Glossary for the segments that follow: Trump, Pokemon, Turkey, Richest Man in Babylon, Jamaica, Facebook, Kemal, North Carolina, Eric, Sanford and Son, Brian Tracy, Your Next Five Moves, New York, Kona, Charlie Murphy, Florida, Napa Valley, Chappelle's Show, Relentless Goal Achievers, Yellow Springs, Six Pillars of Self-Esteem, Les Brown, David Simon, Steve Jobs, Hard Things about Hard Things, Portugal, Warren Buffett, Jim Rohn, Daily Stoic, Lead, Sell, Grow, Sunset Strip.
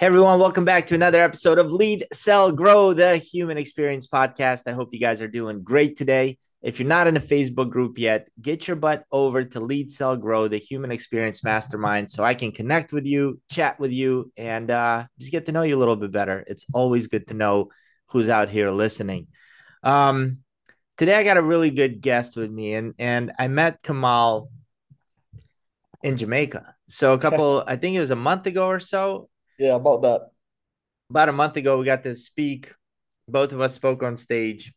Hey everyone, welcome back to another episode of Lead, Sell, Grow, the Human Experience Podcast. I hope you guys are doing great today. If you're not in a Facebook group yet, get your butt over to Lead, Sell, Grow, the Human Experience Mastermind so I can connect with you, chat with you, and just get to know you a little bit better. It's always good to know who's out here listening. Today, I got a really good guest with me, and I met Kemal in Jamaica. So I think it was a month ago or so. Yeah, about that. About a month ago, we got to speak. Both of us spoke on stage.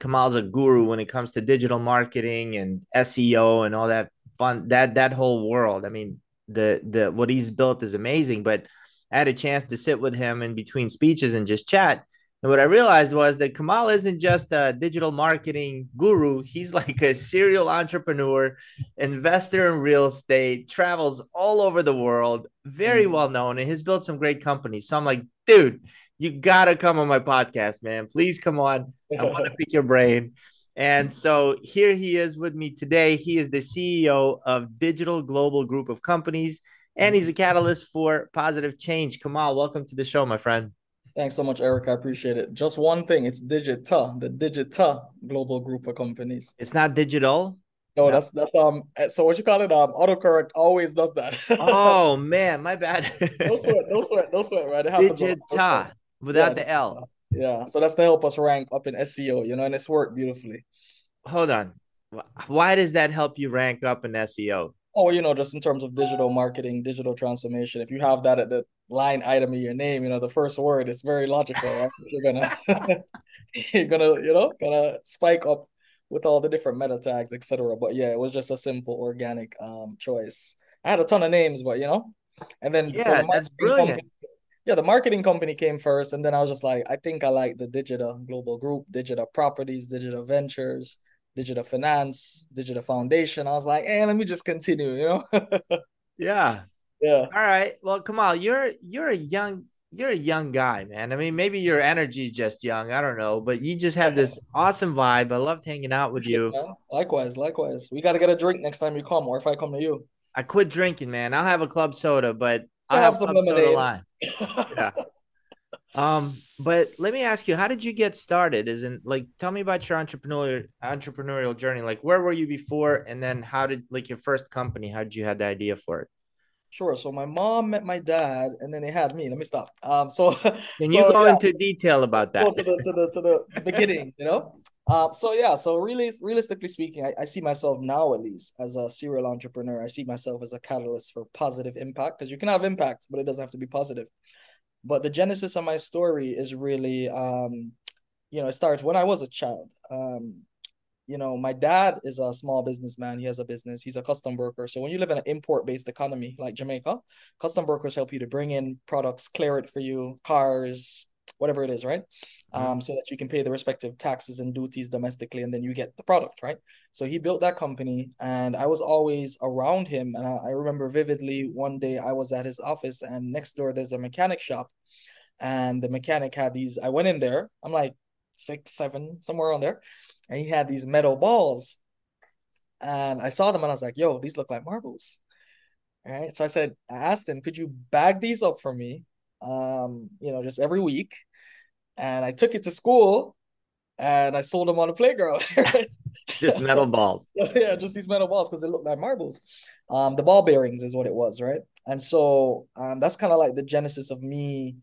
Kemal's a guru when it comes to digital marketing and SEO and all that fun, that whole world. I mean, the what he's built is amazing, but I had a chance to sit with him in between speeches and just chat. And what I realized was that Kemal isn't just a digital marketing guru. He's like a serial entrepreneur, investor in real estate, travels all over the world, very well known, and has built some great companies. So I'm like, dude, you got to come on my podcast, man. Please come on. I want to pick your brain. And so here he is with me today. He is the CEO of Digital Global Group of Companies, and he's a catalyst for positive change. Kemal, welcome to the show, my friend. Thanks so much, Eric. I appreciate it. Just one thing. It's Digital, the Digital Global Group of Companies. It's not digital? No, that's so what you call it? Autocorrect always does that. Oh, man, my bad. No sweat, right? It happens. Digital, without the L. Yeah, so that's to help us rank up in SEO, and it's worked beautifully. Hold on. Why does that help you rank up in SEO? Oh, just in terms of digital marketing, digital transformation, if you have that at the line item of your name, the first word, it's very logical, right? You're gonna spike up with all the different meta tags, etc. But yeah, it was just a simple organic choice. I had a ton of names, but and then that's brilliant. The marketing company came first, and then I was just like, I think I like the Digital Global Group, Digital Properties, Digital Ventures, Digital Finance, Digital Foundation. I was like, hey, let me just continue, Yeah. Yeah. All right. Well, Kemal, you're a young guy, man. I mean, maybe your energy is just young. I don't know, but you just have this awesome vibe. I loved hanging out with you. Yeah, likewise. We got to get a drink next time you come, or if I come to you. I quit drinking, man. I'll have a club soda, but I'll have some lemonade. Yeah. But let me ask you, how did you get started? Tell me about your entrepreneurial journey. Like, where were you before? And then how did your first company, how did you have the idea for it? Sure. So my mom met my dad, and then they had me. Let me stop. Can you go into detail about that? Go to the beginning, So really, realistically speaking, I see myself now, at least as a serial entrepreneur, I see myself as a catalyst for positive impact, because you can have impact, but it doesn't have to be positive. But the genesis of my story is really, it starts when I was a child. My dad is a small businessman. He has a business. He's a custom broker. So when you live in an import-based economy like Jamaica, custom brokers help you to bring in products, clear it for you, cars, whatever it is, right? Mm-hmm. So that you can pay the respective taxes and duties domestically, and then you get the product, right? So he built that company, and I was always around him. And I remember vividly one day I was at his office, and next door there's a mechanic shop, and the mechanic had these. I went in there. I'm like 6, 7, somewhere around there. And he had these metal balls, and I saw them, and I was like, yo, these look like marbles. All right. So I asked him, could you bag these up for me? Just every week. And I took it to school, and I sold them on the playground. Just metal balls. Yeah. Just these metal balls. Cause they look like marbles. The ball bearings is what it was. Right. And so, that's kind of like the genesis of me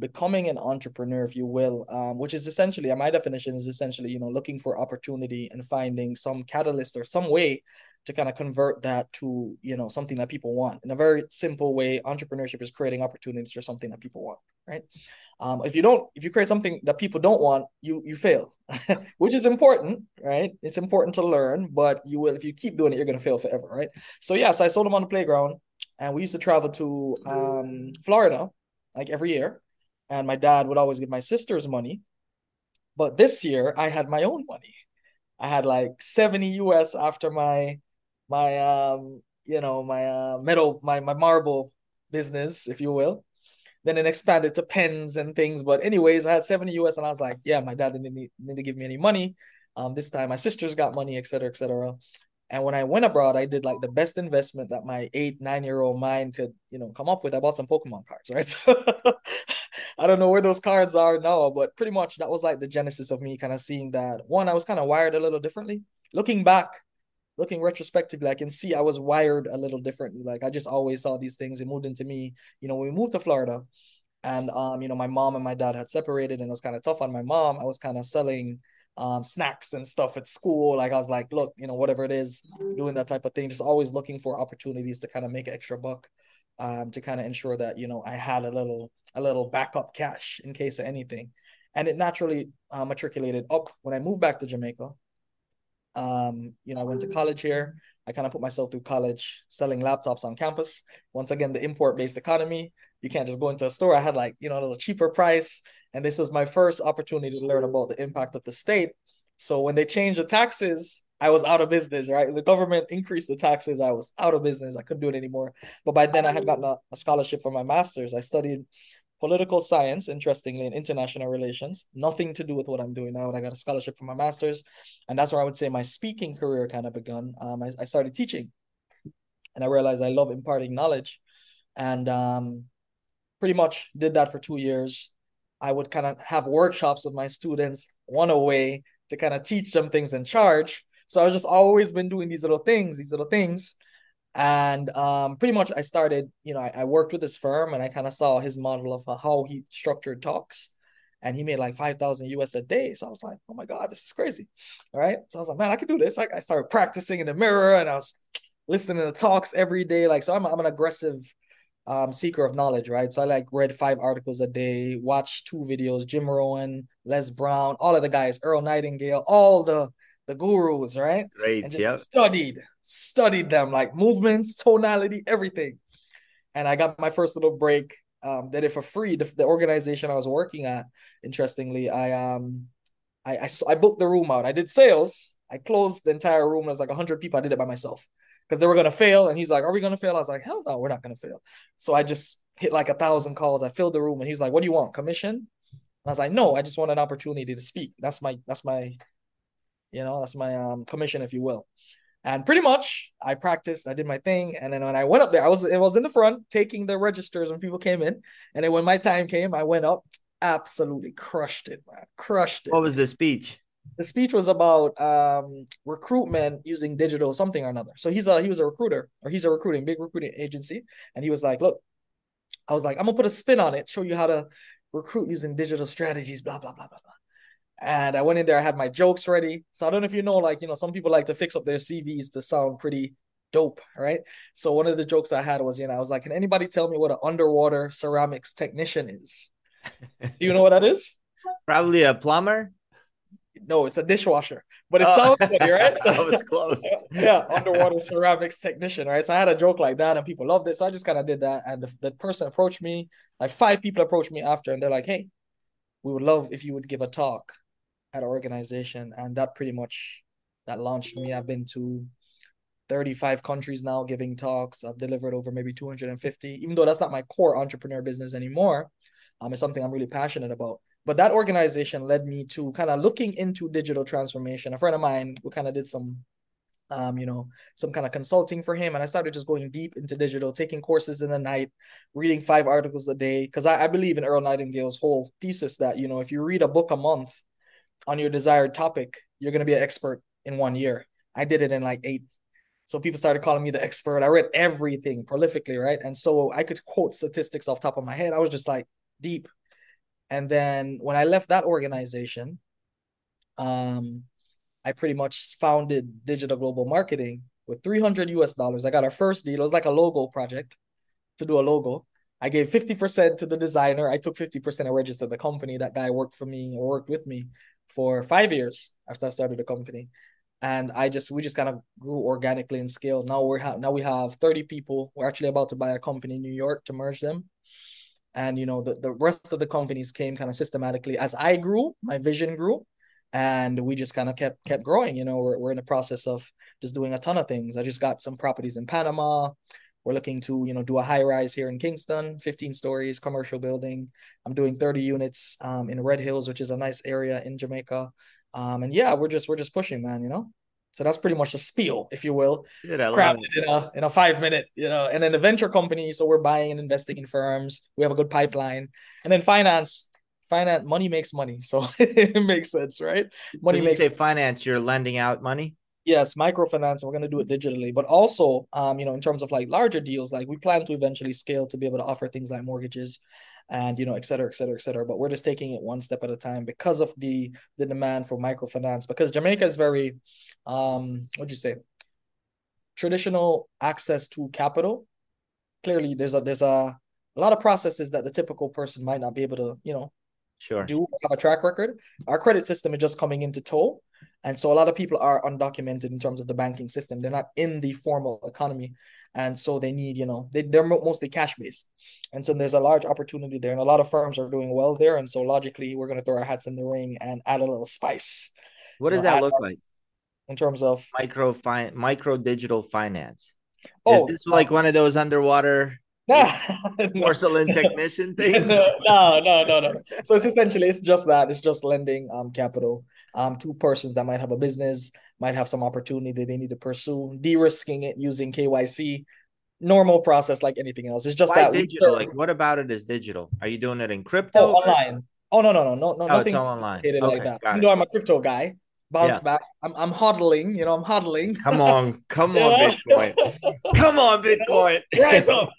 becoming an entrepreneur, if you will, which is essentially, my definition is essentially, looking for opportunity and finding some catalyst or some way to kind of convert that to, something that people want. In a very simple way, entrepreneurship is creating opportunities for something that people want, right? If you create something that people don't want, you fail, which is important, right? It's important to learn, but if you keep doing it, you're going to fail forever, right? So yeah, so I sold them on the playground, and we used to travel to Florida, like every year. And my dad would always give my sisters money. But this year I had my own money. I had like $70 US after my marble business, if you will. Then it expanded to pens and things. But anyways, I had $70 US, and I was like, yeah, my dad didn't need to give me any money. This time my sisters got money, et cetera, et cetera. And when I went abroad, I did like the best investment that my 8-9-year-old mind could, you know, come up with. I bought some Pokemon cards, right? So I don't know where those cards are now, but pretty much that was like the genesis of me kind of seeing that, one, I was kind of wired a little differently. Looking back, looking retrospectively, I can see I was wired a little differently. Like I just always saw these things. It moved into me, you know, when we moved to Florida and, you know, my mom and my dad had separated and it was kind of tough on my mom. I was kind of selling snacks and stuff at school. Like I was like, look, you know, whatever it is, doing that type of thing, just always looking for opportunities to kind of make an extra buck, to kind of ensure that, you know, I had a little backup cash in case of anything. And it naturally matriculated up when I moved back to Jamaica. You know, I went to college here. I kind of put myself through college selling laptops on campus. Once again, the import-based economy, you can't just go into a store. I had like, you know, a little cheaper price. And this was my first opportunity to learn about the impact of the state. So when they changed the taxes, I was out of business, right? The government increased the taxes. I was out of business. I couldn't do it anymore. But by then I had gotten a scholarship for my master's. I studied political science, interestingly, in international relations, nothing to do with what I'm doing now. And I got a scholarship for my master's. And that's where I would say my speaking career kind of begun. I started teaching and I realized I love imparting knowledge, and pretty much did that for 2 years. I would kind of have workshops with my students, one away, to kind of teach them things and charge. So I was just always been doing these little things. And pretty much I started, you know, I worked with this firm and I kind of saw his model of how he structured talks, and he made like $5,000 US a day. So I was like, oh my God, this is crazy. All right. So I was like, man, I could do this. Like I started practicing in the mirror and I was listening to talks every day. Like, so I'm an aggressive seeker of knowledge, right? So I like read 5 articles a day, watched 2 videos, Jim Rohn, Les Brown, all of the guys, Earl Nightingale, all the gurus, right? Right. And just studied them, like movements, tonality, everything. And I got my first little break, did it for free. The organization I was working at, interestingly, I booked the room out. I did sales. I closed the entire room. It was like 100 people. I did it by myself because they were going to fail. And he's like, are we going to fail? I was like, hell no, we're not going to fail. So I just hit like 1,000 calls. I filled the room and he's like, what do you want? Commission? And I was like, no, I just want an opportunity to speak. That's my commission, if you will. And pretty much I practiced, I did my thing. And then when I went up there, it was in the front taking the registers when people came in. And then when my time came, I went up, absolutely crushed it, man. Crushed it. What was the speech? The speech was about recruitment using digital something or another. So he's a big recruiting agency. And he was like, look, I was like, I'm gonna put a spin on it, show you how to recruit using digital strategies, blah, blah, blah, blah, blah. And I went in there, I had my jokes ready. So I don't know if you know, like, you know, some people like to fix up their CVs to sound pretty dope, right? So one of the jokes I had was, you know, I was like, can anybody tell me what an underwater ceramics technician is? Do you know what that is? Probably a plumber. No, it's a dishwasher, but it sounds funny, right? That was close. Yeah, underwater ceramics technician, right? So I had a joke like that and people loved it. So I just kind of did that. And the person approached me, like 5 people approached me after, and they're like, hey, we would love if you would give a talk at our organization. And that pretty much, that launched me. I've been to 35 countries now giving talks. I've delivered over maybe 250, even though that's not my core entrepreneur business anymore. It's something I'm really passionate about. But that organization led me to kind of looking into digital transformation. A friend of mine, we kind of did some kind of consulting for him. And I started just going deep into digital, taking courses in the night, reading 5 articles a day. Because I believe in Earl Nightingale's whole thesis that, you know, if you read a book a month on your desired topic, you're going to be an expert in 1 year. I did it in like 8. So people started calling me the expert. I read everything prolifically, right? And so I could quote statistics off the top of my head. I was just like deep. And then when I left that organization, I pretty much founded Digital Global Marketing with $300 US. I got our first deal. It was like a logo project to do a logo. I gave 50% to the designer. I took 50% and registered the company. That guy worked with me for 5 years after I started the company. And we just kind of grew organically in scale. Now we have 30 people. We're actually about to buy a company in New York to merge them. And, you know, the rest of the companies came kind of systematically. As I grew, my vision grew, and we just kind of kept growing. You know, we're in the process of just doing a ton of things. I just got some properties in Panama. We're looking to, you know, do a high rise here in Kingston, 15 stories, commercial building. I'm doing 30 units in Red Hills, which is a nice area in Jamaica. And yeah, we're just pushing, man, you know? So that's pretty much the spiel, if you will. In a 5 minute, and then a venture company. So we're buying and investing in firms. We have a good pipeline. And then finance, money makes money. So it makes sense, right? Money makes sense. Finance, you're lending out money? Yes, microfinance. We're going to do it digitally. But also, in terms of like larger deals, like we plan to eventually scale to be able to offer things like mortgages and, et cetera, et cetera, et cetera. But we're just taking it one step at a time because of the demand for microfinance, because Jamaica is very, traditional access to capital. Clearly, there's a lot of processes that the typical person might not be able to, do have a track record. Our credit system is just coming into tow. And so a lot of people are undocumented in terms of the banking system. They're not in the formal economy. And so they need, they're mostly cash based. And so there's a large opportunity there. And a lot of firms are doing well there. And so logically, we're going to throw our hats in the ring and add a little spice. What does that look like? In terms of micro digital finance. Oh, is this like one of those underwater porcelain technician things? No. So it's essentially, it's just lending capital to persons that might have a business, might have some opportunity they need to pursue, de-risking it using KYC, normal process like anything else. It's just why that digital. Like, what about it is digital? Are you doing it in crypto? Oh, online. Oh no. Oh, it's all online. Okay, like that. I'm a crypto guy. Bounce back. I'm hodling, I'm hodling. Come on, Bitcoin. Come on, Bitcoin. Rise up,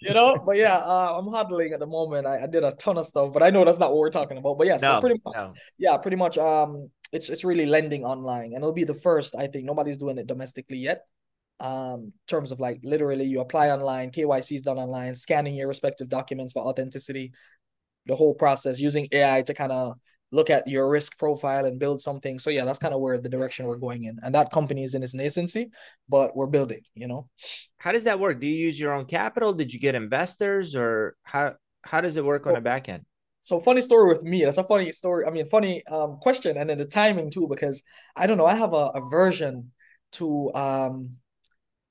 But yeah, I'm hodling at the moment. I did a ton of stuff, but I know that's not what we're talking about. But yeah, pretty much it's really lending online, and it'll be the first, I think. Nobody's doing it domestically yet. Terms of like literally you apply online, KYC is done online, scanning your respective documents for authenticity, the whole process using AI to kind of look at your risk profile and build something. So yeah, that's kind of where the direction we're going in. And that company is in its nascency, but we're building, How does that work? Do you use your own capital? Did you get investors, or how does it work on a back end? So funny story with me. That's a funny story. I mean, funny question. And then the timing too, because I don't know, I have a aversion to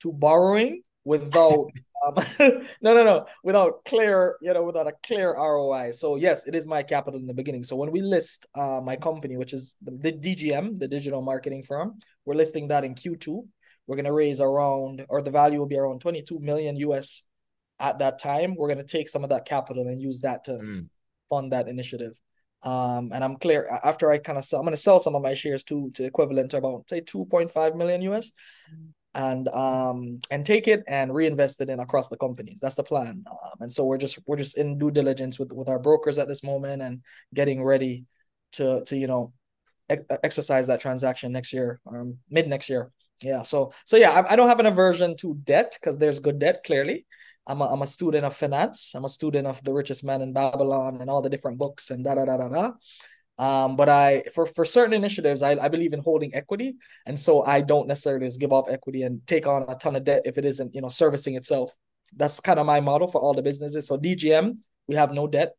borrowing without no. Without a clear ROI. So yes, it is my capital in the beginning. So when we list my company, which is the DGM, the digital marketing firm, we're listing that in Q2. We're going to raise the value will be around $22 million US at that time. We're going to take some of that capital and use that to fund that initiative. And I'm clear after I kind of sell, I'm going to sell some of my shares to equivalent to about say $2.5 million US. And take it and reinvest it in across the companies. That's the plan. And so we're just in due diligence with our brokers at this moment and getting ready to exercise that transaction next year, mid next year. Yeah. So yeah, I don't have an aversion to debt because there's good debt. Clearly, I'm a student of finance. I'm a student of The Richest Man in Babylon and all the different books and da. But for certain initiatives, I believe in holding equity. And so I don't necessarily just give off equity and take on a ton of debt if it isn't, servicing itself. That's kind of my model for all the businesses. So DGM, we have no debt.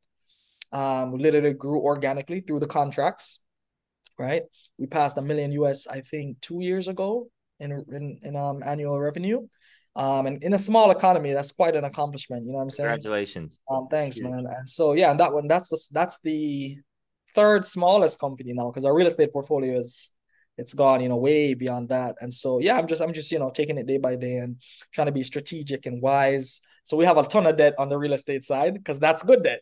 We literally grew organically through the contracts, right? We passed $1 million US, I think 2 years ago in annual revenue. And in a small economy, that's quite an accomplishment. You know what I'm saying? Congratulations. Thanks, man. And so, yeah, and that one, that's the third smallest company now, because our real estate portfolio it's gone way beyond that. And so yeah, I'm just taking it day by day and trying to be strategic and wise. So we have a ton of debt on the real estate side because that's good debt,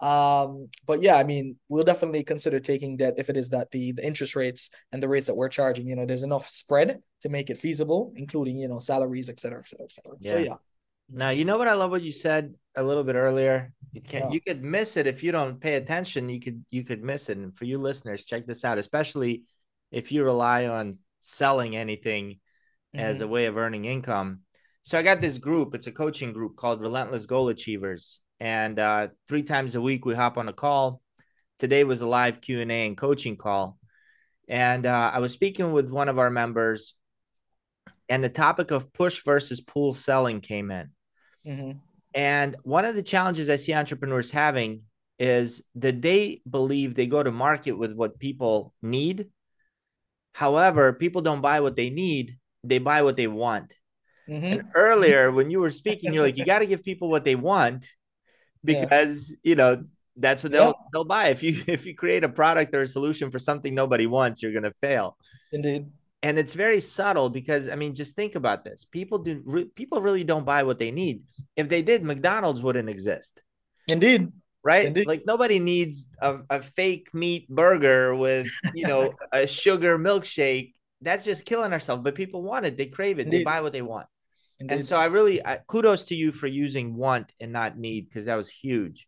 but yeah, I mean, we'll definitely consider taking debt if it is that the interest rates and the rates that we're charging, there's enough spread to make it feasible, including salaries, etc. Yeah. So yeah. Now, what I love what you said a little bit earlier. You could miss it if you don't pay attention. You could miss it. And for you listeners, check this out, especially if you rely on selling anything as a way of earning income. So I got this group. It's a coaching group called Relentless Goal Achievers. And 3 times a week, we hop on a call. Today was a live Q&A and coaching call. And I was speaking with one of our members, and the topic of push versus pull selling came in. Mm-hmm. And one of the challenges I see entrepreneurs having is that they believe they go to market with what people need. However, people don't buy what they need. They buy what they want. Mm-hmm. And earlier when you were speaking, you're like, you got to give people what they want because, that's what they'll buy. If you create a product or a solution for something nobody wants, you're going to fail. Indeed. And it's very subtle because, I mean, just think about this. People really don't buy what they need. If they did, McDonald's wouldn't exist. Indeed. Right? Indeed. Like nobody needs a fake meat burger with, you know, a sugar milkshake. That's just killing ourselves. But people want it. They crave it. Indeed. They buy what they want. Indeed. And so I really kudos to you for using want and not need, because that was huge.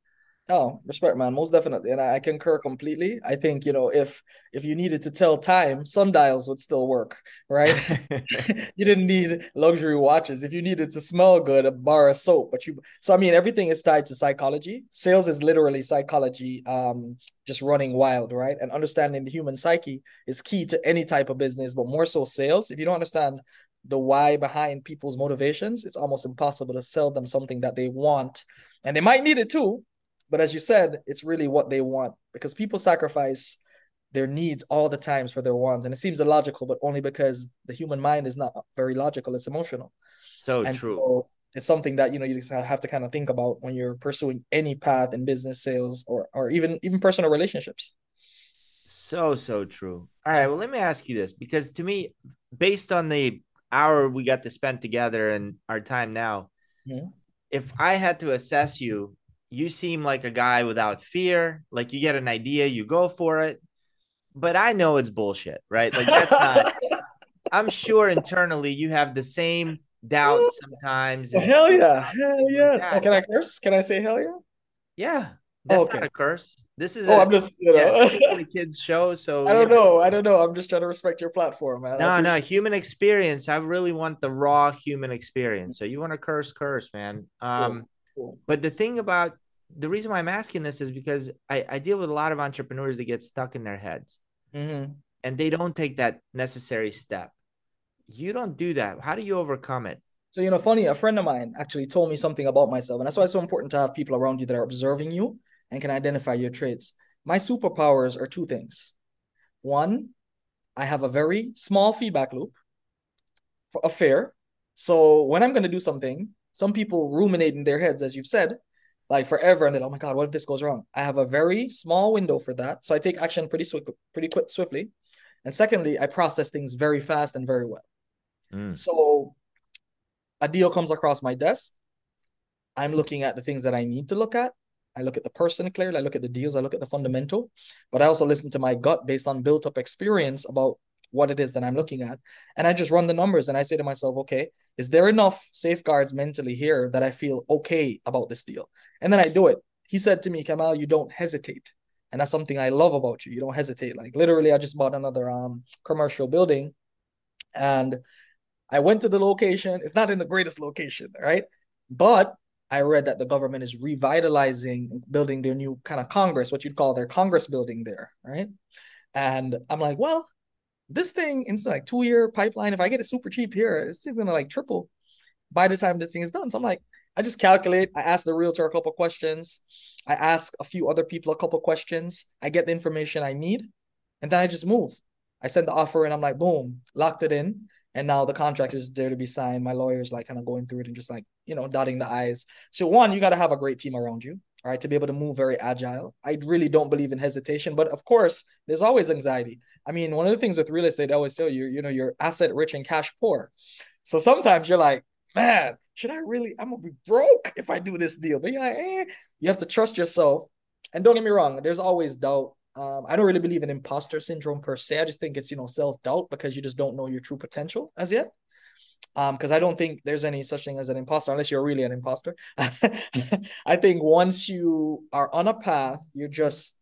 Oh, respect, man. Most definitely. And I concur completely. I think, you know, if you needed to tell time, sundials would still work, right? You didn't need luxury watches. If you needed to smell good, a bar of soap. So, I mean, everything is tied to psychology. Sales is literally psychology, just running wild, right? And understanding the human psyche is key to any type of business, but more so sales. If you don't understand the why behind people's motivations, it's almost impossible to sell them something that they want. And they might need it too. But as you said, it's really what they want, because people sacrifice their needs all the times for their wants. And it seems illogical, but only because the human mind is not very logical. It's emotional. So true. So it's something that, you know, you just have to kind of think about when you're pursuing any path in business, sales, or even personal relationships. So true. All right. Well, let me ask you this, because to me, based on the hour we got to spend together and our time now, yeah. If I had to assess you, you seem like a guy without fear. Like you get an idea, you go for it. But I know it's bullshit, right? Like that's not. I'm sure internally you have the same doubt sometimes. Well, hell yeah! Hell yes! Like, oh, can I curse? Can I say hell yeah? Yeah, that's not a curse. This is. I'm just a kids show, so I don't know. I'm just trying to respect your platform, man. No, human experience. I really want the raw human experience. So you want to curse, man. But the thing about the reason why I'm asking this is because I deal with a lot of entrepreneurs that get stuck in their heads and they don't take that necessary step. You don't do that. How do you overcome it? So, you know, funny, a friend of mine actually told me something about myself. And that's why it's so important to have people around you that are observing you and can identify your traits. My superpowers are two things. One, I have a very small feedback loop of fear. So when I'm going to do something, some people ruminate in their heads, as you've said, like forever. And then, oh my God, what if this goes wrong? I have a very small window for that. So I take action pretty swiftly. And secondly, I process things very fast and very well. So a deal comes across my desk. I'm looking at the things that I need to look at. I look at the person clearly. I look at the deals. I look at the fundamental. But I also listen to my gut based on built up experience about what it is that I'm looking at. And I just run the numbers and I say to myself, okay, is there enough safeguards mentally here that I feel okay about this deal? And then I do it. He said to me, Kemal, you don't hesitate. And that's something I love about you. You don't hesitate. Like literally, I just bought another commercial building and I went to the location. It's not in the greatest location, right? But I read that the government is revitalizing, building their new kind of Congress, what you'd call their Congress building there, right? And I'm like, well, this thing, it's like 2-year pipeline. If I get it super cheap here, this thing's going to like triple by the time this thing is done. So I'm like, I just calculate. I ask the realtor a couple questions. I ask a few other people a couple questions. I get the information I need. And then I just move. I send the offer and I'm like, boom, locked it in. And now the contract is there to be signed. My lawyer's like kind of going through it and just like, you know, dotting the I's. So one, you got to have a great team around you, all right, to be able to move very agile. I really don't believe in hesitation, but of course, there's always anxiety. I mean, one of the things with real estate, I always tell you, you know, you're asset rich and cash poor. So sometimes you're like, man, should I really, I'm going to be broke if I do this deal. But you're like, you have to trust yourself. And don't get me wrong, there's always doubt. I don't really believe in imposter syndrome per se. I just think it's, you know, self-doubt because you just don't know your true potential as yet. Because I don't think there's any such thing as an imposter unless you're really an imposter. I think once you are on a path, you're just,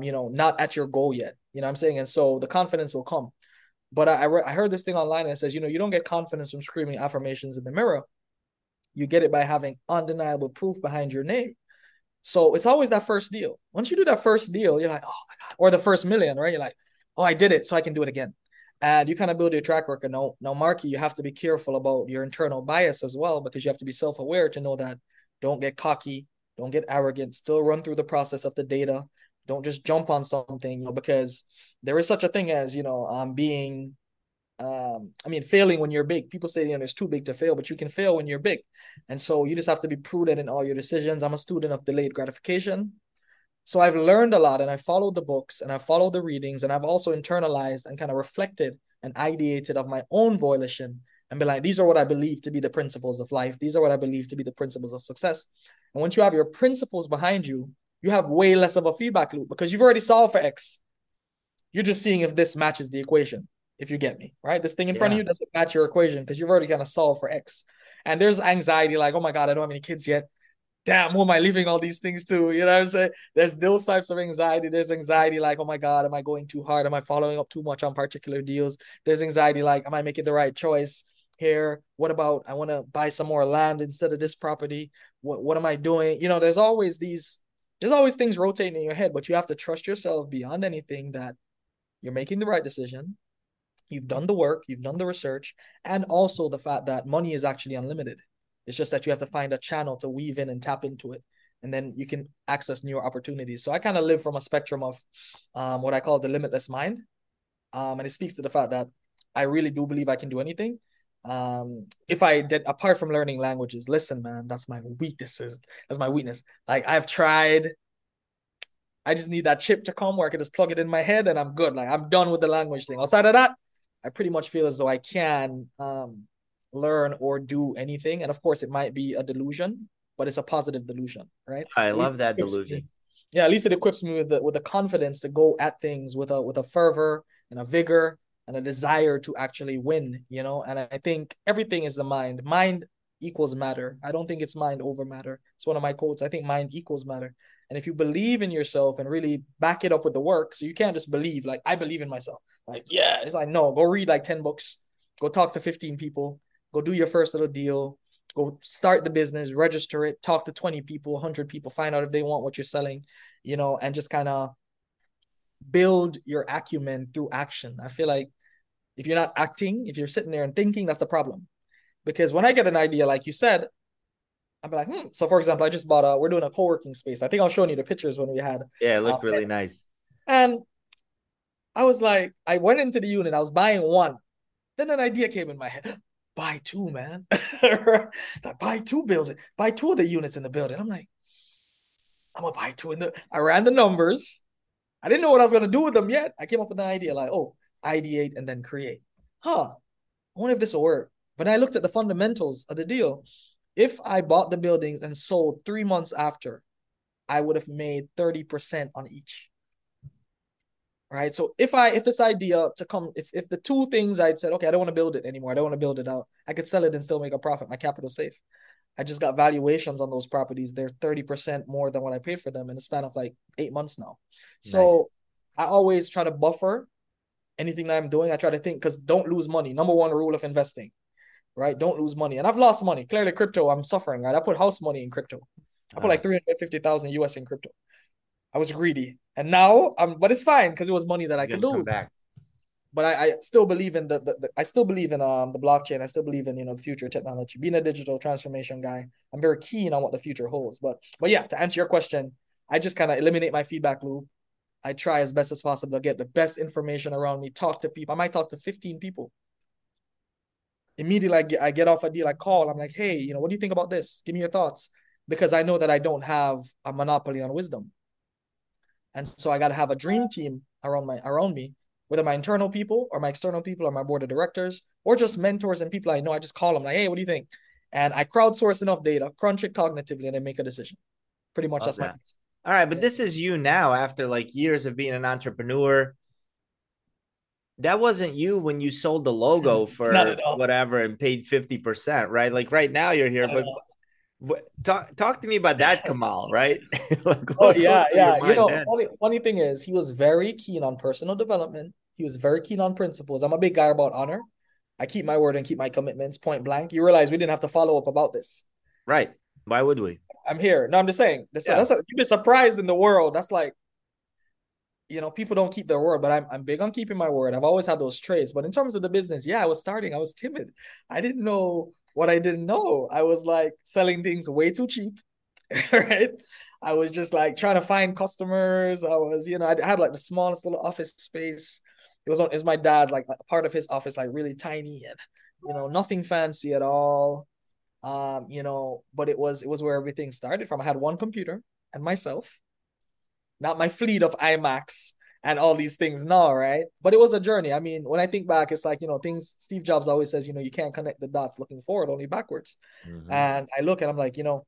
you know, not at your goal yet. You know what I'm saying? And so the confidence will come. But I heard this thing online and it says, you know, you don't get confidence from screaming affirmations in the mirror. You get it by having undeniable proof behind your name. So it's always that first deal. Once you do that first deal, you're like, oh my God, or the first million, right? You're like, oh, I did it, so I can do it again. And you kind of build your track record. Now, Marky, you have to be careful about your internal bias as well, because you have to be self-aware to know that don't get cocky, don't get arrogant, still run through the process of the data. Don't just jump on something, you know, because there is such a thing as, you know, failing when you're big. People say, you know, it's too big to fail, but you can fail when you're big. And so you just have to be prudent in all your decisions. I'm a student of delayed gratification. So I've learned a lot and I followed the books and I followed the readings and I've also internalized and kind of reflected and ideated of my own volition and be like, these are what I believe to be the principles of life. These are what I believe to be the principles of success. And once you have your principles behind you, you have way less of a feedback loop because you've already solved for X. You're just seeing if this matches the equation, if you get me, right? This thing in front of you doesn't match your equation because you've already kind of solved for X. And there's anxiety like, oh my God, I don't have any kids yet. Damn, who am I leaving all these things to? You know what I'm saying? There's those types of anxiety. There's anxiety like, oh my God, am I going too hard? Am I following up too much on particular deals? There's anxiety like, am I making the right choice here? What about, I want to buy some more land instead of this property. What am I doing? You know, there's always these, there's always things rotating in your head, but you have to trust yourself beyond anything that you're making the right decision. You've done the work, you've done the research, and also the fact that money is actually unlimited. It's just that you have to find a channel to weave in and tap into it. And then you can access newer opportunities. So I kind of live from a spectrum of what I call the limitless mind. And it speaks to the fact that I really do believe I can do anything. If I did, apart from learning languages, listen, man, that's my weakness. Like I've tried, I just need that chip to come where I can just plug it in my head and I'm good. Like I'm done with the language thing. Outside of that, I pretty much feel as though I can, learn or do anything. And of course it might be a delusion, but it's a positive delusion, right? I love that delusion. At least it equips me with the confidence to go at things with a fervor and a vigor and a desire to actually win, you know? And I think everything is the mind. Mind equals matter. I don't think it's mind over matter. It's one of my quotes. I think mind equals matter. And if you believe in yourself and really back it up with the work, so you can't just believe like, I believe in myself. Like, yeah, it's like, no, go read like 10 books, go talk to 15 people, go do your first little deal, go start the business, register it, talk to 20 people, 100 people, find out if they want what you're selling, you know, and just kind of build your acumen through action. I feel like if you're not acting, if you're sitting there and thinking, that's the problem. Because when I get an idea, like you said, I'm like, So for example, I just bought we're doing a co-working space. I think I'll show you the pictures when we had. Yeah, it looked really nice. And I was like, I went into the unit, I was buying one. Then an idea came in my head. Buy two, man. Like, buy two of the units in the building. I'm like, I'm gonna buy two. I ran the numbers. I didn't know what I was gonna do with them yet. I came up with an idea like, oh, ideate and then create. I wonder if this will work. But I looked at the fundamentals of the deal. If I bought the buildings and sold 3 months after, I would have made 30% on each. Right. So if the two things I'd said, okay, I don't want to build it anymore. I don't want to build it out. I could sell it and still make a profit. My capital's safe. I just got valuations on those properties. They're 30% more than what I paid for them in the span of like 8 months now. Nice. So I always try to buffer anything that I'm doing. I try to think, because don't lose money. Number one rule of investing, right? Don't lose money. And I've lost money. Clearly crypto, I'm suffering, right? I put house money in crypto. I put like $350,000 US in crypto. I was greedy. And now, but it's fine because it was money that I could lose. But I still believe in the blockchain. I still believe in, you know, the future technology. Being a digital transformation guy, I'm very keen on what the future holds. But yeah, to answer your question, I just kind of eliminate my feedback loop. I try as best as possible to get the best information around me, talk to people. I might talk to 15 people. Immediately, I get off a deal, I call. I'm like, hey, you know, what do you think about this? Give me your thoughts. Because I know that I don't have a monopoly on wisdom. And so I got to have a dream team around me, whether my internal people or my external people or my board of directors or just mentors and people I know. I just call them like, hey, what do you think? And I crowdsource enough data, crunch it cognitively, and then make a decision. Pretty much that's my piece. All right. But this is you now after like years of being an entrepreneur. That wasn't you when you sold the logo for whatever and paid 50%, right? Like right now you're here, but talk to me about that, Kemal, right? Like, you know, funny thing is he was very keen on personal development. He was very keen on principles. I'm a big guy about honor. I keep my word and keep my commitments, point blank. You realize we didn't have to follow up about this, right? Why would we? I'm here. No, I'm just saying that's you'd be surprised in the world. That's like, you know, people don't keep their word, but I'm big on keeping my word. I've always had those traits, but in terms of the business, I was starting. I was timid. I didn't know what I didn't know. I was like selling things way too cheap, right? I was just like trying to find customers. I was, you know, I had like the smallest little office space. It was my dad, like part of his office, like really tiny and, you know, nothing fancy at all. You know, but it was where everything started from. I had one computer and myself, not my fleet of iMacs and all these things now, right? But it was a journey. I mean, when I think back, it's like, you know, things Steve Jobs always says, you know, you can't connect the dots looking forward, only backwards. Mm-hmm. And I look and I'm like, you know,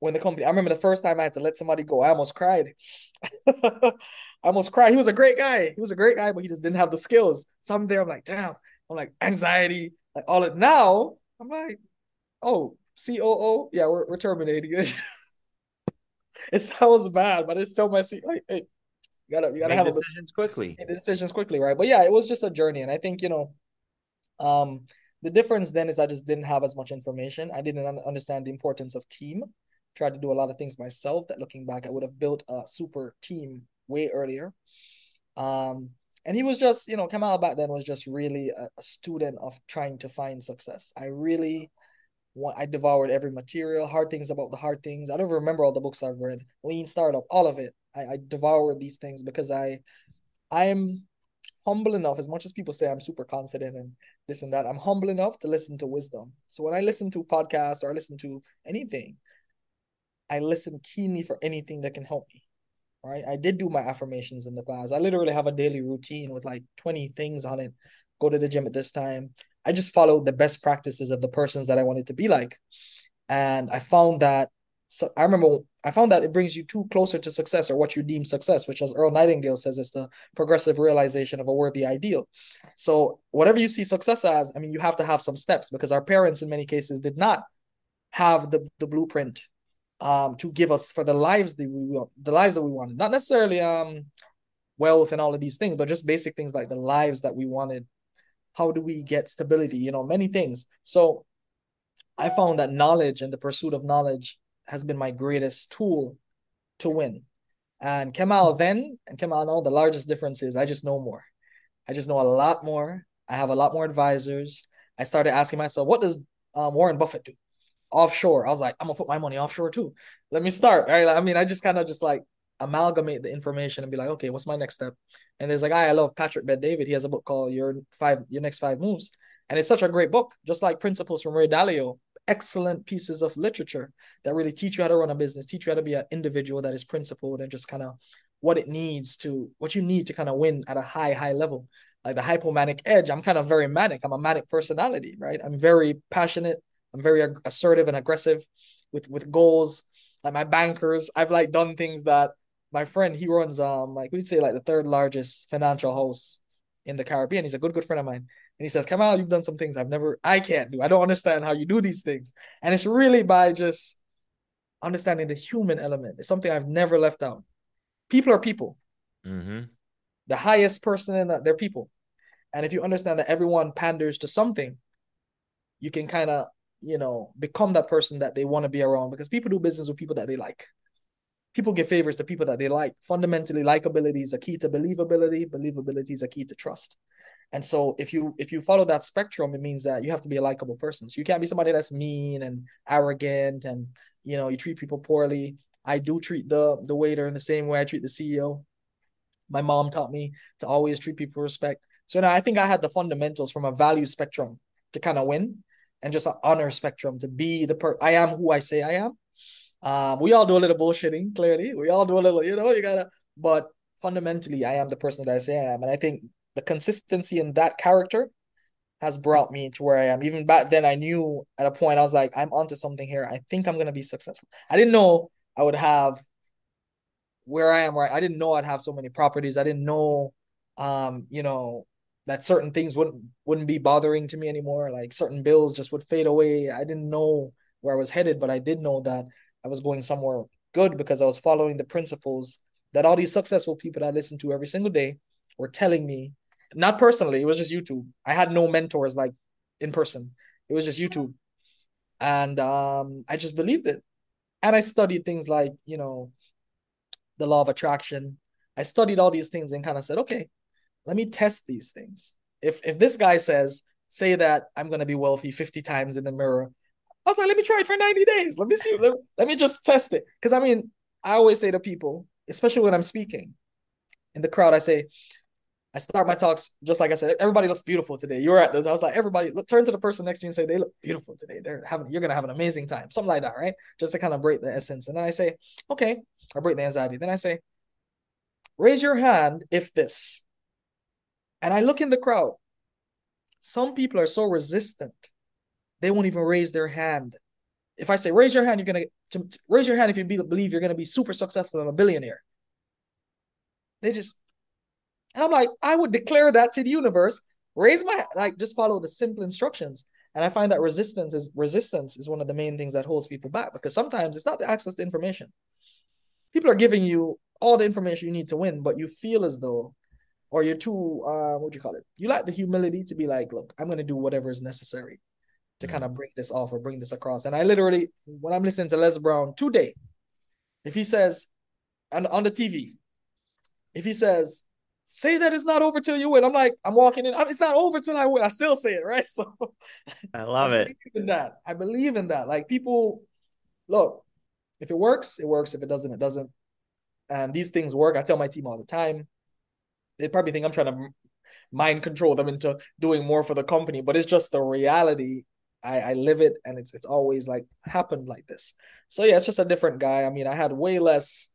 when the company, I remember the first time I had to let somebody go, I almost cried. I almost cried. He was a great guy. He was a great guy, but he just didn't have the skills. So I'm there, I'm like, damn, I'm like anxiety, like all it. Now I'm like, oh, COO, yeah, we're terminating it. It sounds bad, but it's still my CEO. Like, hey, you gotta make have decisions quickly. Make decisions quickly, right? But yeah, it was just a journey, and I think, you know, the difference then is I just didn't have as much information. I didn't understand the importance of team. Tried to do a lot of things myself that, looking back, I would have built a super team way earlier. And he was just, you know, Kemal back then was just really a student of trying to find success. I devoured every material, Hard Things About the Hard Things. I don't remember all the books I've read, Lean Startup, all of it. I devoured these things because I'm humble enough, as much as people say I'm super confident and this and that, I'm humble enough to listen to wisdom. So when I listen to podcasts or I listen to anything, I listen keenly for anything that can help me, right? I did do my affirmations in the past. I literally have a daily routine with like 20 things on it. Go to the gym at this time. I just followed the best practices of the persons that I wanted to be like. And I found that, so I remember I found that it brings you too closer to success, or what you deem success, which, as Earl Nightingale says, is the progressive realization of a worthy ideal. So whatever you see success as, I mean, you have to have some steps, because our parents in many cases did not have the blueprint to give us for the lives that we wanted, not necessarily wealth and all of these things, but just basic things like the lives that we wanted. How do we get stability? You know, many things. So I found that knowledge and the pursuit of knowledge has been my greatest tool to win. And Kemal then and Kemal now, the largest difference is I just know more. I just know a lot more. I have a lot more advisors. I started asking myself, what does Warren Buffett do? Offshore. I was like, I'm gonna put my money offshore too. Let me start. Right? I mean, I just kind of just like amalgamate the information and be like, okay, what's my next step? And there's a guy I love, Patrick Bet David. He has a book called Your Next Five Moves. And it's such a great book, just like Principles from Ray Dalio. Excellent pieces of literature that really teach you how to run a business, teach you how to be an individual that is principled, and just kind of what you need to kind of win at a high level. Like The Hypomanic Edge, I'm kind of very manic. I'm a manic personality, right? I'm very passionate. I'm very assertive and aggressive with goals. Like my bankers, I've like done things that my friend, he runs like we'd say like the third largest financial house in the Caribbean. He's a good friend of mine. And he says, Kemal, you've done some things I can't do. I don't understand how you do these things. And it's really by just understanding the human element. It's something I've never left out. People are people. Mm-hmm. The highest person in they're people. And if you understand that everyone panders to something, you can kind of, you know, become that person that they want to be around, because people do business with people that they like. People give favors to people that they like. Fundamentally, likability is a key to believability. Believability is a key to trust. And so if you follow that spectrum, it means that you have to be a likable person. So you can't be somebody that's mean and arrogant and, you know, you treat people poorly. I do treat the waiter in the same way I treat the CEO. My mom taught me to always treat people with respect. So now I think I had the fundamentals from a value spectrum to kind of win, and just an honor spectrum to be I am who I say I am. We all do a little bullshitting, clearly. We all do a little, you know, but fundamentally, I am the person that I say I am. And I think the consistency in that character has brought me to where I am. Even back then, I knew at a point, I was like, I'm onto something here. I think I'm going to be successful. I didn't know I would have where I am, right? I didn't know I'd have so many properties. I didn't know, you know, that certain things wouldn't be bothering to me anymore. Like certain bills just would fade away. I didn't know where I was headed, but I did know that I was going somewhere good, because I was following the principles that all these successful people that I listened to every single day were telling me. Not personally, it was just YouTube. I had no mentors like in person. It was just YouTube. And I just believed it. And I studied things like, you know, the law of attraction. I studied all these things and kind of said, okay, let me test these things. If this guy says, say that I'm going to be wealthy 50 times in the mirror, I was like, let me try it for 90 days. Let me see. Let me just test it. Because I mean, I always say to people, especially when I'm speaking in the crowd, I say, I start my talks just like I said, everybody looks beautiful today. I was like, everybody, turn to the person next to you and say, they look beautiful today. You're going to have an amazing time. Something like that, right? Just to kind of break the essence. And then I say, okay, I break the anxiety. Then I say, Raise your hand if this. And I look in the crowd. Some people are so resistant, they won't even raise their hand. If I say, raise your hand, you're going to raise your hand if you believe you're going to be super successful and a billionaire. They just, and I'm like, I would declare that to the universe. Raise my, like, just follow the simple instructions. And I find that resistance is one of the main things that holds people back, because sometimes it's not the access to information. People are giving you all the information you need to win, but you feel as though, or you're too, you lack the humility to be like, look, I'm going to do whatever is necessary to kind of bring this off or bring this across. And I literally, when I'm listening to Les Brown today, if he says, and on the TV, if he says, say that it's not over till you win, I'm like, I'm walking in, it's not over till I win. I still say it, right? So I love it. I believe in that. Like, people, look, if it works, it works. If it doesn't, it doesn't. And these things work. I tell my team all the time. They probably think I'm trying to mind control them into doing more for the company, but it's just the reality. I live it, and it's always like happened like this. So yeah, it's just a different guy. I mean, I had way less,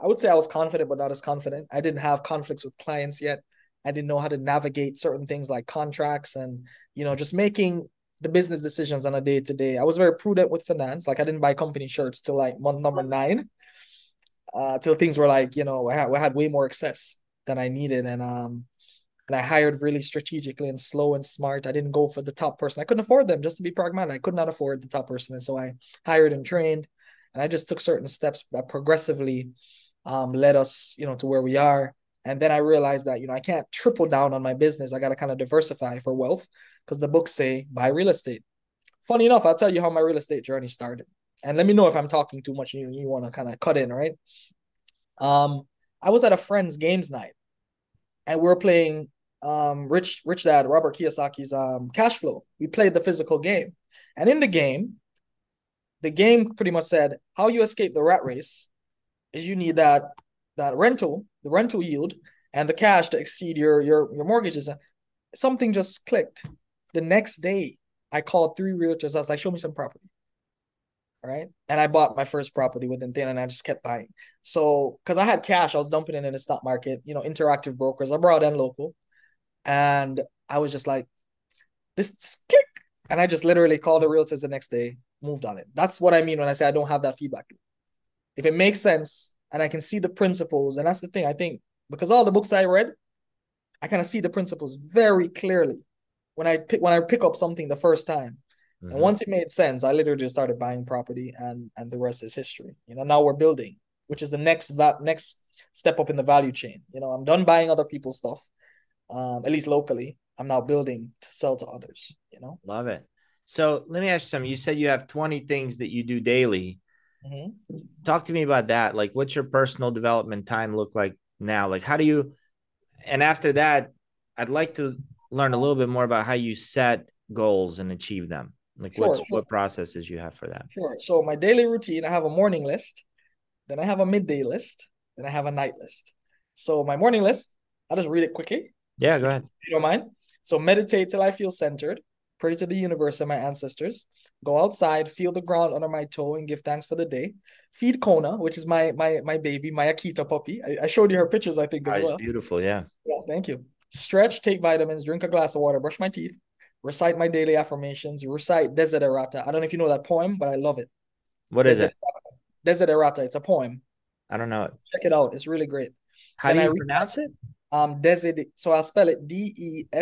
I would say I was confident, but not as confident. I didn't have conflicts with clients yet. I didn't know how to navigate certain things like contracts and, you know, just making the business decisions on a day-to-day. I was very prudent with finance. Like, I didn't buy company shirts till like month number 9, till things were like, you know, I had way more excess than I needed. And I hired really strategically and slow and smart. I didn't go for the top person. I couldn't afford them, just to be pragmatic. I could not afford the top person. And so I hired and trained, and I just took certain steps that progressively led us, you know, to where we are. And then I realized that, you know, I can't triple down on my business. I got to kind of diversify for wealth, because the books say buy real estate. Funny enough, I'll tell you how my real estate journey started. And let me know if I'm talking too much and you want to kind of cut in, right? I was at a friend's games night, and we were playing Rich Dad, Robert Kiyosaki's Cash Flow. We played the physical game. And in the game pretty much said, how you escape the rat race is you need that rental, the rental yield, and the cash to exceed your mortgages. Something just clicked. The next day, I called 3 realtors. I was like, show me some property. All right. And I bought my first property within then, and I just kept buying. So, because I had cash, I was dumping it in the stock market, you know, Interactive Brokers, abroad and local. And I was just like, this click. And I just literally called the realtors the next day, moved on it. That's what I mean when I say I don't have that feedback. If it makes sense and I can see the principles, and that's the thing, I think, because all the books I read, I kind of see the principles very clearly when I pick up something the first time. Mm-hmm. And once it made sense, I literally just started buying property, and the rest is history. You know, now we're building, which is the next step up in the value chain. You know, I'm done buying other people's stuff, at least locally. I'm now building to sell to others, you know? Love it. So let me ask you something. You said you have 20 things that you do daily. Mm-hmm. Talk to me about that. Like, what's your personal development time look like now? Like, how do you, and after that, I'd like to learn a little bit more about how you set goals and achieve them. Like, what processes you have for that? Sure. So my daily routine, I have a morning list, then I have a midday list, then I have a night list. So my morning list, I'll just read it quickly. Yeah, go ahead. If you don't mind. So meditate till I feel centered, pray to the universe and my ancestors, go outside, feel the ground under my toe and give thanks for the day. Feed Kona, which is my baby, my Akita puppy. I showed you her pictures, I think, as well. Beautiful, yeah. Yeah, thank you. Stretch, take vitamins, drink a glass of water, brush my teeth. Recite my daily affirmations, recite Desiderata. I don't know if you know that poem, but I love it. What is it? Desiderata. It's a poem. I don't know it. Check it out. It's really great. How do you pronounce it? So I'll spell it Desiderata.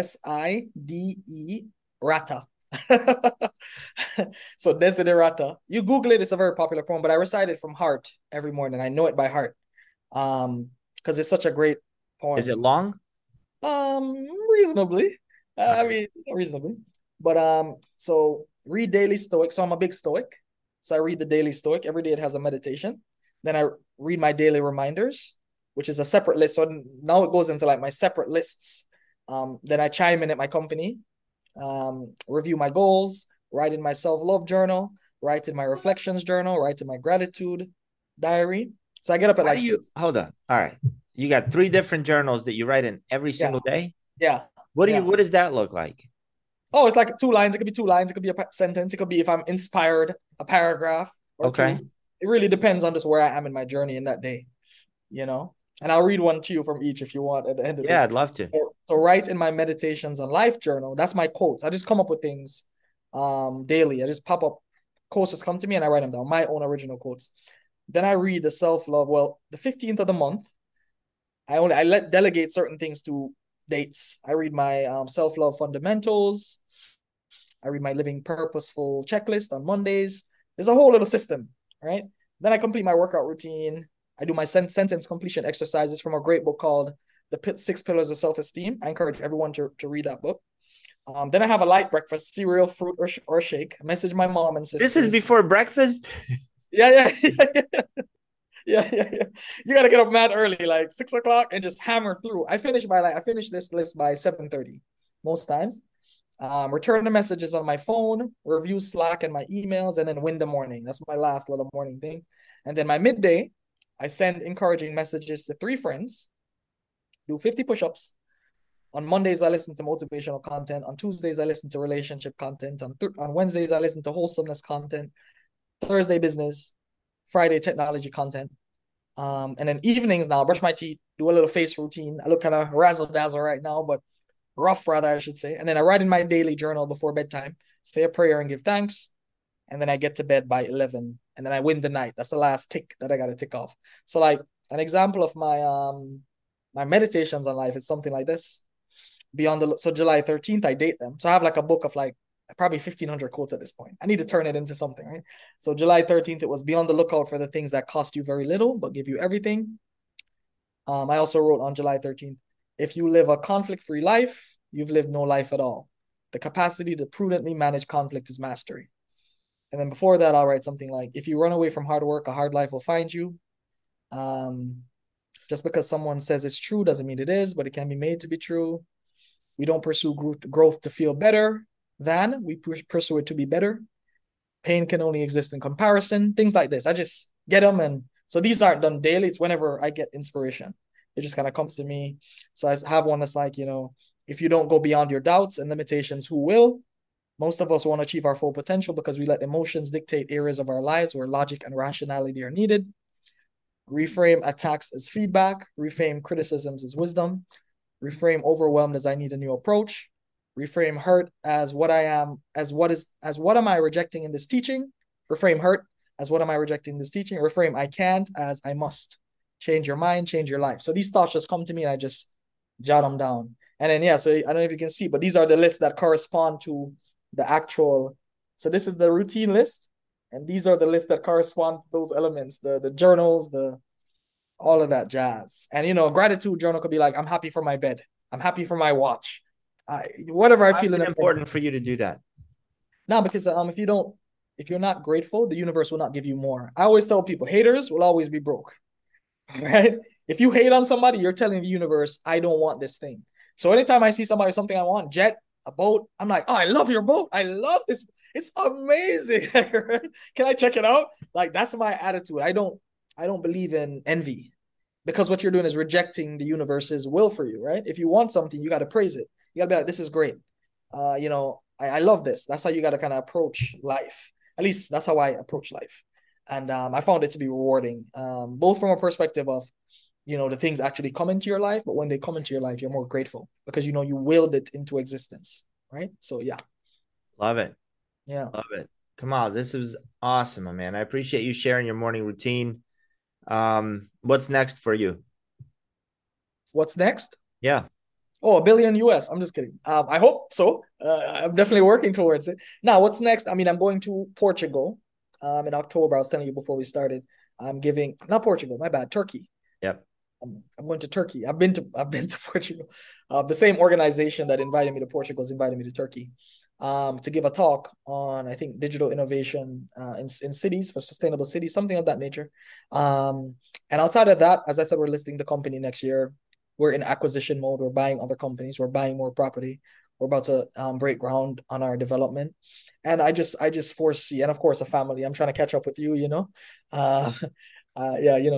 So Desiderata. You Google it. It's a very popular poem, but I recite it from heart every morning. I know it by heart because it's such a great poem. Is it long? Reasonably. I mean, reasonably, but so read Daily Stoic. So I'm a big Stoic. So I read the Daily Stoic every day. It has a meditation. Then I read my daily reminders, which is a separate list. So now it goes into like my separate lists. Then I chime in at my company, review my goals, write in my self-love journal, write in my reflections journal, write in my gratitude diary. So I get up at like 6. Hold on. All right. You got 3 different journals that you write in every single day. Yeah. What does that look like? Oh, it's like 2 lines. It could be 2 lines. It could be a sentence. It could be, if I'm inspired, a paragraph. Or 2. It really depends on just where I am in my journey in that day, you know? And I'll read one to you from each if you want at the end of this. Yeah, I'd love to. So write in my meditations and life journal. That's my quotes. I just come up with things daily. I just pop up. Quotes just come to me and I write them down, my own original quotes. Then I read the self-love. Well, the 15th of the month, I let delegate certain things to dates. I read my self-love fundamentals. I read my living purposeful checklist on Mondays. There's a whole little system, right? Then I complete my workout routine. I do my sentence completion exercises from a great book called The Six Pillars of Self-Esteem. I encourage everyone to read that book. Then I have a light breakfast, cereal, fruit, or shake. I message my mom and sister. This is before breakfast? Yeah. You got to get up mad early, like 6 o'clock and just hammer through. I finish this list by 7:30 most times. Return the messages on my phone, review Slack and my emails, and then win the morning. That's my last little morning thing. And then my midday, I send encouraging messages to 3 friends, do 50 push-ups. On Mondays, I listen to motivational content. On Tuesdays, I listen to relationship content. On Wednesdays, I listen to wholesomeness content. Thursday, business. Friday, technology content. And then evenings now, brush my teeth, do a little face routine. I look kind of razzle-dazzle right now, but rough, I should say. And then I write in my daily journal before bedtime, say a prayer and give thanks. And then I get to bed by 11. And then I win the night. That's the last tick that I got to tick off. So like an example of my my meditations on life is something like this. So July 13th, I date them. So I have like a book of like probably 1,500 quotes at this point. I need to turn it into something, right? So July 13th, it was be on the lookout for the things that cost you very little, but give you everything. I also wrote on July 13th, if you live a conflict-free life, you've lived no life at all. The capacity to prudently manage conflict is mastery. And then before that, I'll write something like, if you run away from hard work, a hard life will find you. Just because someone says it's true doesn't mean it is, but it can be made to be true. We don't pursue growth to feel better than, we pursue it to be better. Pain can only exist in comparison. Things like this. I just get them. And so these aren't done daily. It's whenever I get inspiration. It just kind of comes to me. So I have one that's like, if you don't go beyond your doubts and limitations, who will? Most of us won't achieve our full potential because we let emotions dictate areas of our lives where logic and rationality are needed. Reframe attacks as feedback. Reframe criticisms as wisdom. Reframe overwhelmed as I need a new approach. Reframe hurt as what I am, as what am I rejecting in this teaching? Reframe hurt as what am I rejecting in this teaching? Reframe I can't as I must. Change your mind, change your life. So these thoughts just come to me and I just jot them down. And then, so I don't know if you can see, but these are the lists that correspond to the actual. So this is the routine list. And these are the lists that correspond to those elements, the journals, all of that jazz. And, gratitude journal could be like, I'm happy for my bed. I'm happy for my watch. Whatever I feel. It's important for you to do that. No, because if you're not grateful, the universe will not give you more. I always tell people, haters will always be broke, right? If you hate on somebody, you're telling the universe, I don't want this thing. So anytime I see somebody, something I want, jet, a boat, I'm like, oh, I love your boat. I love this. It's amazing. Can I check it out? Like, that's my attitude. I don't believe in envy, because what you're doing is rejecting the universe's will for you, right? If you want something, you got to praise it. You got to be like, this is great. I love this. That's how you got to kind of approach life. At least that's how I approach life. And I found it to be rewarding, both from a perspective of, the things actually come into your life, but when they come into your life, you're more grateful because, you willed it into existence, right? So, yeah. Love it. Yeah. Love it. Kemal, this was awesome, my man. I appreciate you sharing your morning routine. What's next for you? What's next? Yeah. Oh, $1 billion US. I'm just kidding. I hope so. I'm definitely working towards it. Now, what's next? I mean, I'm going to Portugal, in October. I was telling you before we started, Turkey. Yep. I'm going to Turkey. I've been to Portugal. The same organization that invited me to Portugal is inviting me to Turkey, to give a talk on, I think, digital innovation in cities, for sustainable cities, something of that nature. And outside of that, as I said, we're listing the company next year. We're in acquisition mode. We're buying other companies. We're buying more property. We're about to break ground on our development. And I just foresee, and of course, a family. I'm trying to catch up with you,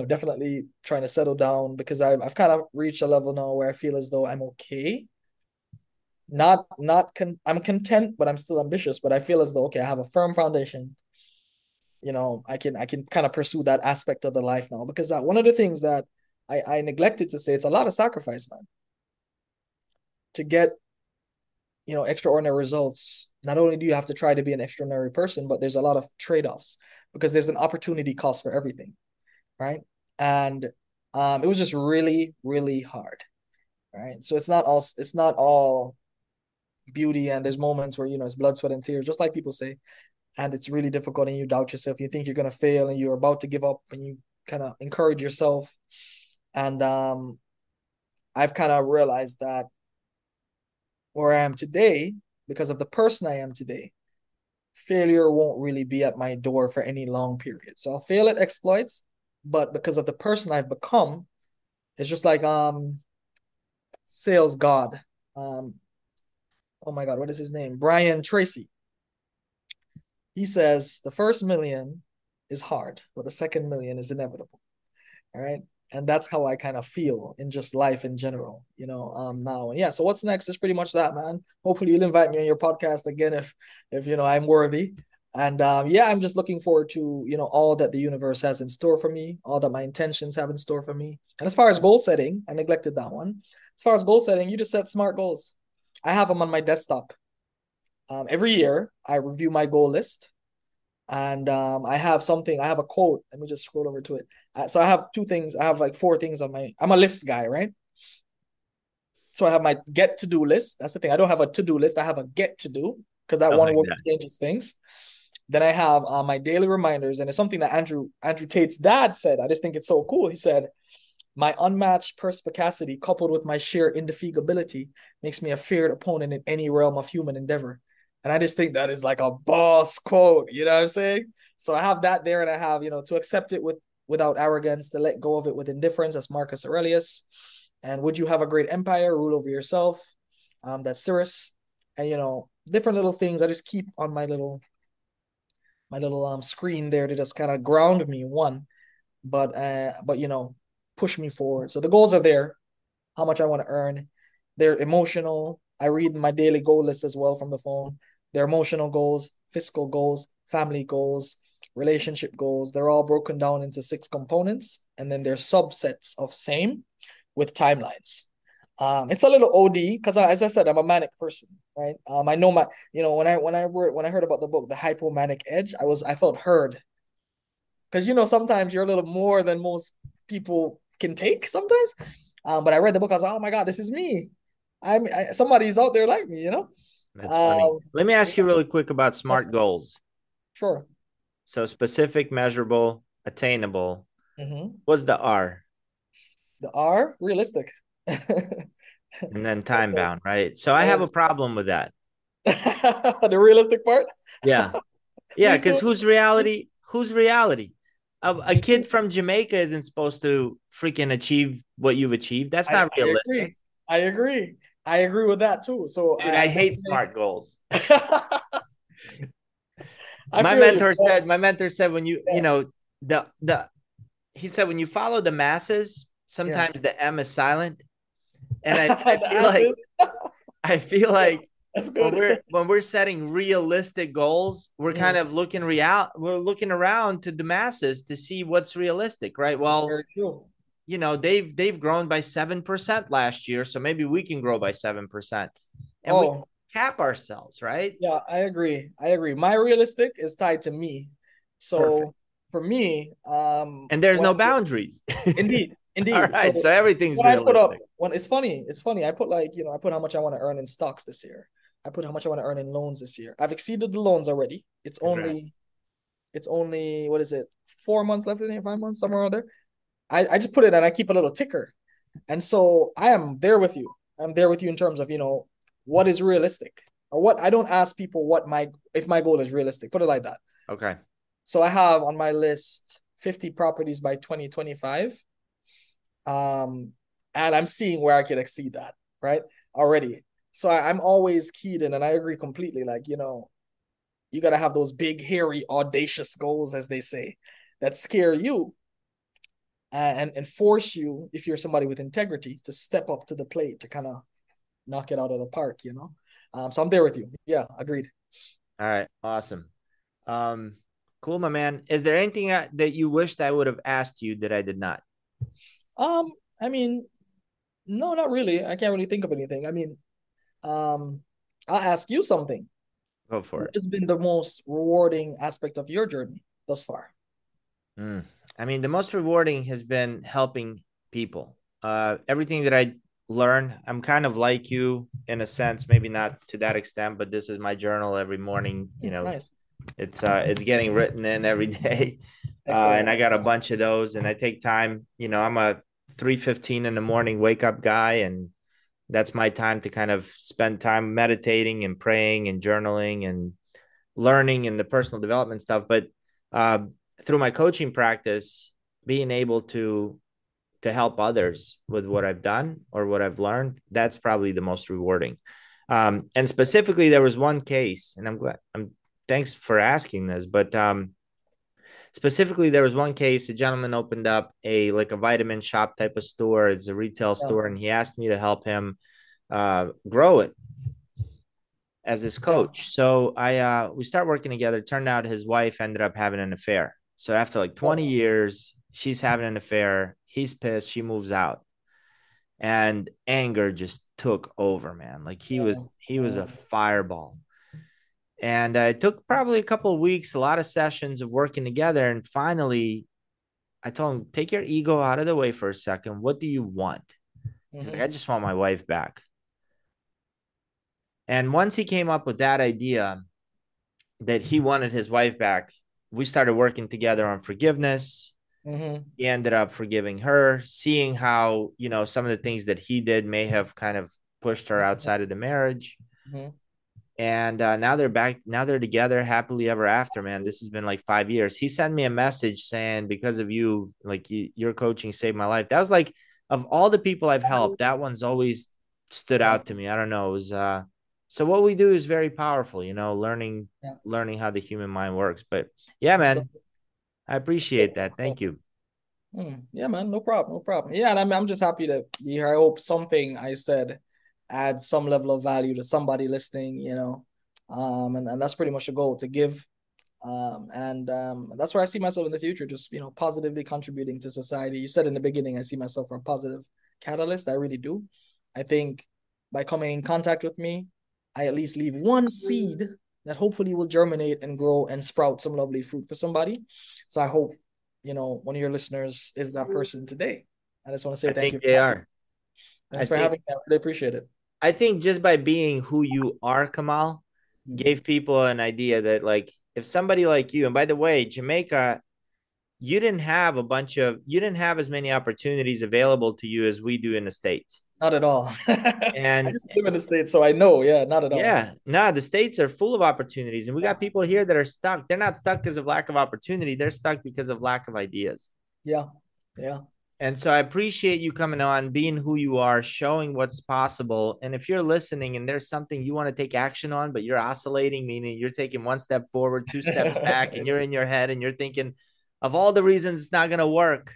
definitely trying to settle down, because I've kind of reached a level now where I feel as though I'm okay. I'm content, but I'm still ambitious, but I feel as though, okay, I have a firm foundation. I can kind of pursue that aspect of the life now, because one of the things that I neglected to say, it's a lot of sacrifice, man, to get, you know, extraordinary results. Not only do you have to try to be an extraordinary person, but there's a lot of trade-offs because there's an opportunity cost for everything, right? And it was just really, really hard, right? So it's not all beauty, and there's moments where, you know, it's blood, sweat, and tears, just like people say, and it's really difficult, and you doubt yourself, you think you're gonna fail, and you're about to give up, and you kind of encourage yourself. And I've kind of realized that where I am today, because of the person I am today, failure won't really be at my door for any long period. So I'll fail at exploits, but because of the person I've become, it's just like sales god. Oh my God, what is his name? Brian Tracy. He says the first million is hard, but the second million is inevitable. All right. And that's how I kind of feel in just life in general, you know, now. And yeah, so what's next is pretty much that, man. Hopefully you'll invite me on your podcast again if you know, I'm worthy. And yeah, I'm just looking forward to, you know, all that the universe has in store for me, all that my intentions have in store for me. And as far as goal setting, I neglected that one. As far as goal setting, you just set SMART goals. I have them on my desktop. Every year, I review my goal list. And I have a quote. Let me just scroll over to it. So I have two things. I have like four things on my, I'm a list guy, right? So I have my get to do list. That's the thing. I don't have a to do list. I have a get to do, because that one word changes things. Then I have my daily reminders. And it's something that Andrew Tate's dad said. I just think it's so cool. He said, my unmatched perspicacity coupled with my sheer indefatigability makes me a feared opponent in any realm of human endeavor. And I just think that is like a boss quote, you know what I'm saying? So I have that there, and I have, you know, to accept it without arrogance, to let go of it with indifference. That's Marcus Aurelius. And would you have a great empire, rule over yourself? That's Cyrus. And, you know, different little things I just keep on my little screen there to just kind of ground me, one, but you know, push me forward. So the goals are there, how much I want to earn. They're emotional. I read my daily goal list as well from the phone. They're emotional goals, fiscal goals, family goals, relationship goals. They're all broken down into 6 components, and then they're subsets of same with timelines. It's a little OD because, as I said, I'm a manic person, right? I know my, you know, when I heard about the book, The Hypomanic Edge, I felt heard, because, you know, sometimes you're a little more than most people can take sometimes. But I read the book, I was like, oh my God, this is me. Somebody's out there like me, you know? That's funny. Let me ask you really quick about SMART goals. Sure. So specific, measurable, attainable. Mm-hmm. What's the R? The R? Realistic. And then time bound, right? So I have a problem with that. The realistic part? Yeah. Yeah, because whose reality? A kid from Jamaica isn't supposed to freaking achieve what you've achieved. That's not realistic. I agree. I agree with that too. So, dude, I hate SMART goals. My mentor said, when you, you know, he said, when you follow the masses, sometimes the M is silent. And I feel like that's good. When we're setting realistic goals, we're kind of looking around to the masses to see what's realistic, right? Well, you know, they've grown by 7% last year, so maybe we can grow by 7%, and we cap ourselves, right? Yeah, I agree. My realistic is tied to me, so perfect. For me, and there's no boundaries. Indeed. All right, so everything's realistic. It's funny. I put like, you know, I put how much I want to earn in stocks this year. I put how much I want to earn in loans this year. I've exceeded the loans already. It's only what is it? 4 months left in it, 5 months, somewhere around there. I just put it, and I keep a little ticker. And so I am there with you. I'm there with you in terms of, you know, what is realistic, or what I don't ask people if my goal is realistic, put it like that. Okay. So I have on my list 50 properties by 2025. And I'm seeing where I could exceed that, right? Already. So I'm always keyed in, and I agree completely. Like, you know, you got to have those big, hairy, audacious goals, as they say, that scare you. And force you, if you're somebody with integrity, to step up to the plate, to kind of knock it out of the park, you know? So I'm there with you. Yeah, agreed. All right. Awesome. Cool, my man. Is there anything that you wished I would have asked you that I did not? I mean, no, not really. I can't really think of anything. I mean, I'll ask you something. Go for it. What's been the most rewarding aspect of your journey thus far? I mean, the most rewarding has been helping people. Everything that I learn, I'm kind of like you in a sense, maybe not to that extent, but this is my journal every morning. You know, nice. It's getting written in every day. And I got a bunch of those, and I take time. You know, I'm a 3:15 in the morning wake up guy, and that's my time to kind of spend time meditating and praying and journaling and learning and the personal development stuff. But through my coaching practice, being able to help others with what I've done or what I've learned, that's probably the most rewarding. And specifically, there was one case, and thanks for asking this, but specifically, there was one case. A gentleman opened up a vitamin shop type of store. It's a retail store, and he asked me to help him grow it as his coach. So we start working together. Turned out his wife ended up having an affair. So after 20 years, she's having an affair. He's pissed. She moves out, and anger just took over, man. He was a fireball. And it took probably a couple of weeks, a lot of sessions of working together. And finally, I told him, take your ego out of the way for a second. What do you want? Mm-hmm. He's like, I just want my wife back. And once he came up with that idea that he wanted his wife back, we started working together on forgiveness. Mm-hmm. He ended up forgiving her, seeing how, you know, some of the things that he did may have kind of pushed her outside of the marriage. Mm-hmm. And now they're back. Now they're together happily ever after, man. This has been 5 years. He sent me a message saying, because of you, your coaching saved my life. That was of all the people I've helped, that one's always stood out to me. I don't know. It was, so what we do is very powerful, you know, learning how the human mind works. But yeah, man, I appreciate that. Thank you. Yeah, man. No problem. Yeah. And I'm just happy to be here. I hope something I said add some level of value to somebody listening, you know, and that's pretty much the goal, to give. That's where I see myself in the future, just, you know, positively contributing to society. You said in the beginning, I see myself as a positive catalyst. I really do. I think by coming in contact with me, I at least leave one seed that hopefully will germinate and grow and sprout some lovely fruit for somebody. So I hope, you know, one of your listeners is that person today. I just want to say thank you. I think they are. Thanks for having me. I really appreciate it. I think just by being who you are, Kemal, gave people an idea that if somebody like you, and by the way, Jamaica, you didn't have as many opportunities available to you as we do in the States. Not at all. And I just live in the States, so I know. Yeah, not at all. Yeah. No, the States are full of opportunities, and we got people here that are stuck. They're not stuck because of lack of opportunity. They're stuck because of lack of ideas. Yeah. Yeah. And so I appreciate you coming on, being who you are, showing what's possible. And if you're listening and there's something you want to take action on, but you're oscillating, meaning you're taking one step forward, two steps back, and you're in your head and you're thinking of all the reasons it's not going to work,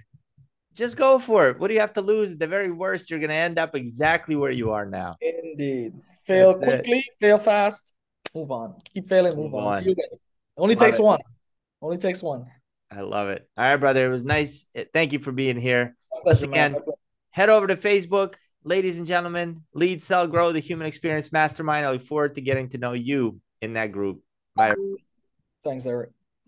just go for it. What do you have to lose? At the very worst, you're going to end up exactly where you are now. Indeed. Fail That's quickly, it. Fail fast, move on. Keep failing, move on. It only takes one. Only takes one. I love it. All right, brother. It was nice. Thank you for being here. Once again, head over to Facebook, ladies and gentlemen, Lead, Sell, Grow, the Human Experience Mastermind. I look forward to getting to know you in that group. Bye. Thanks, Eric.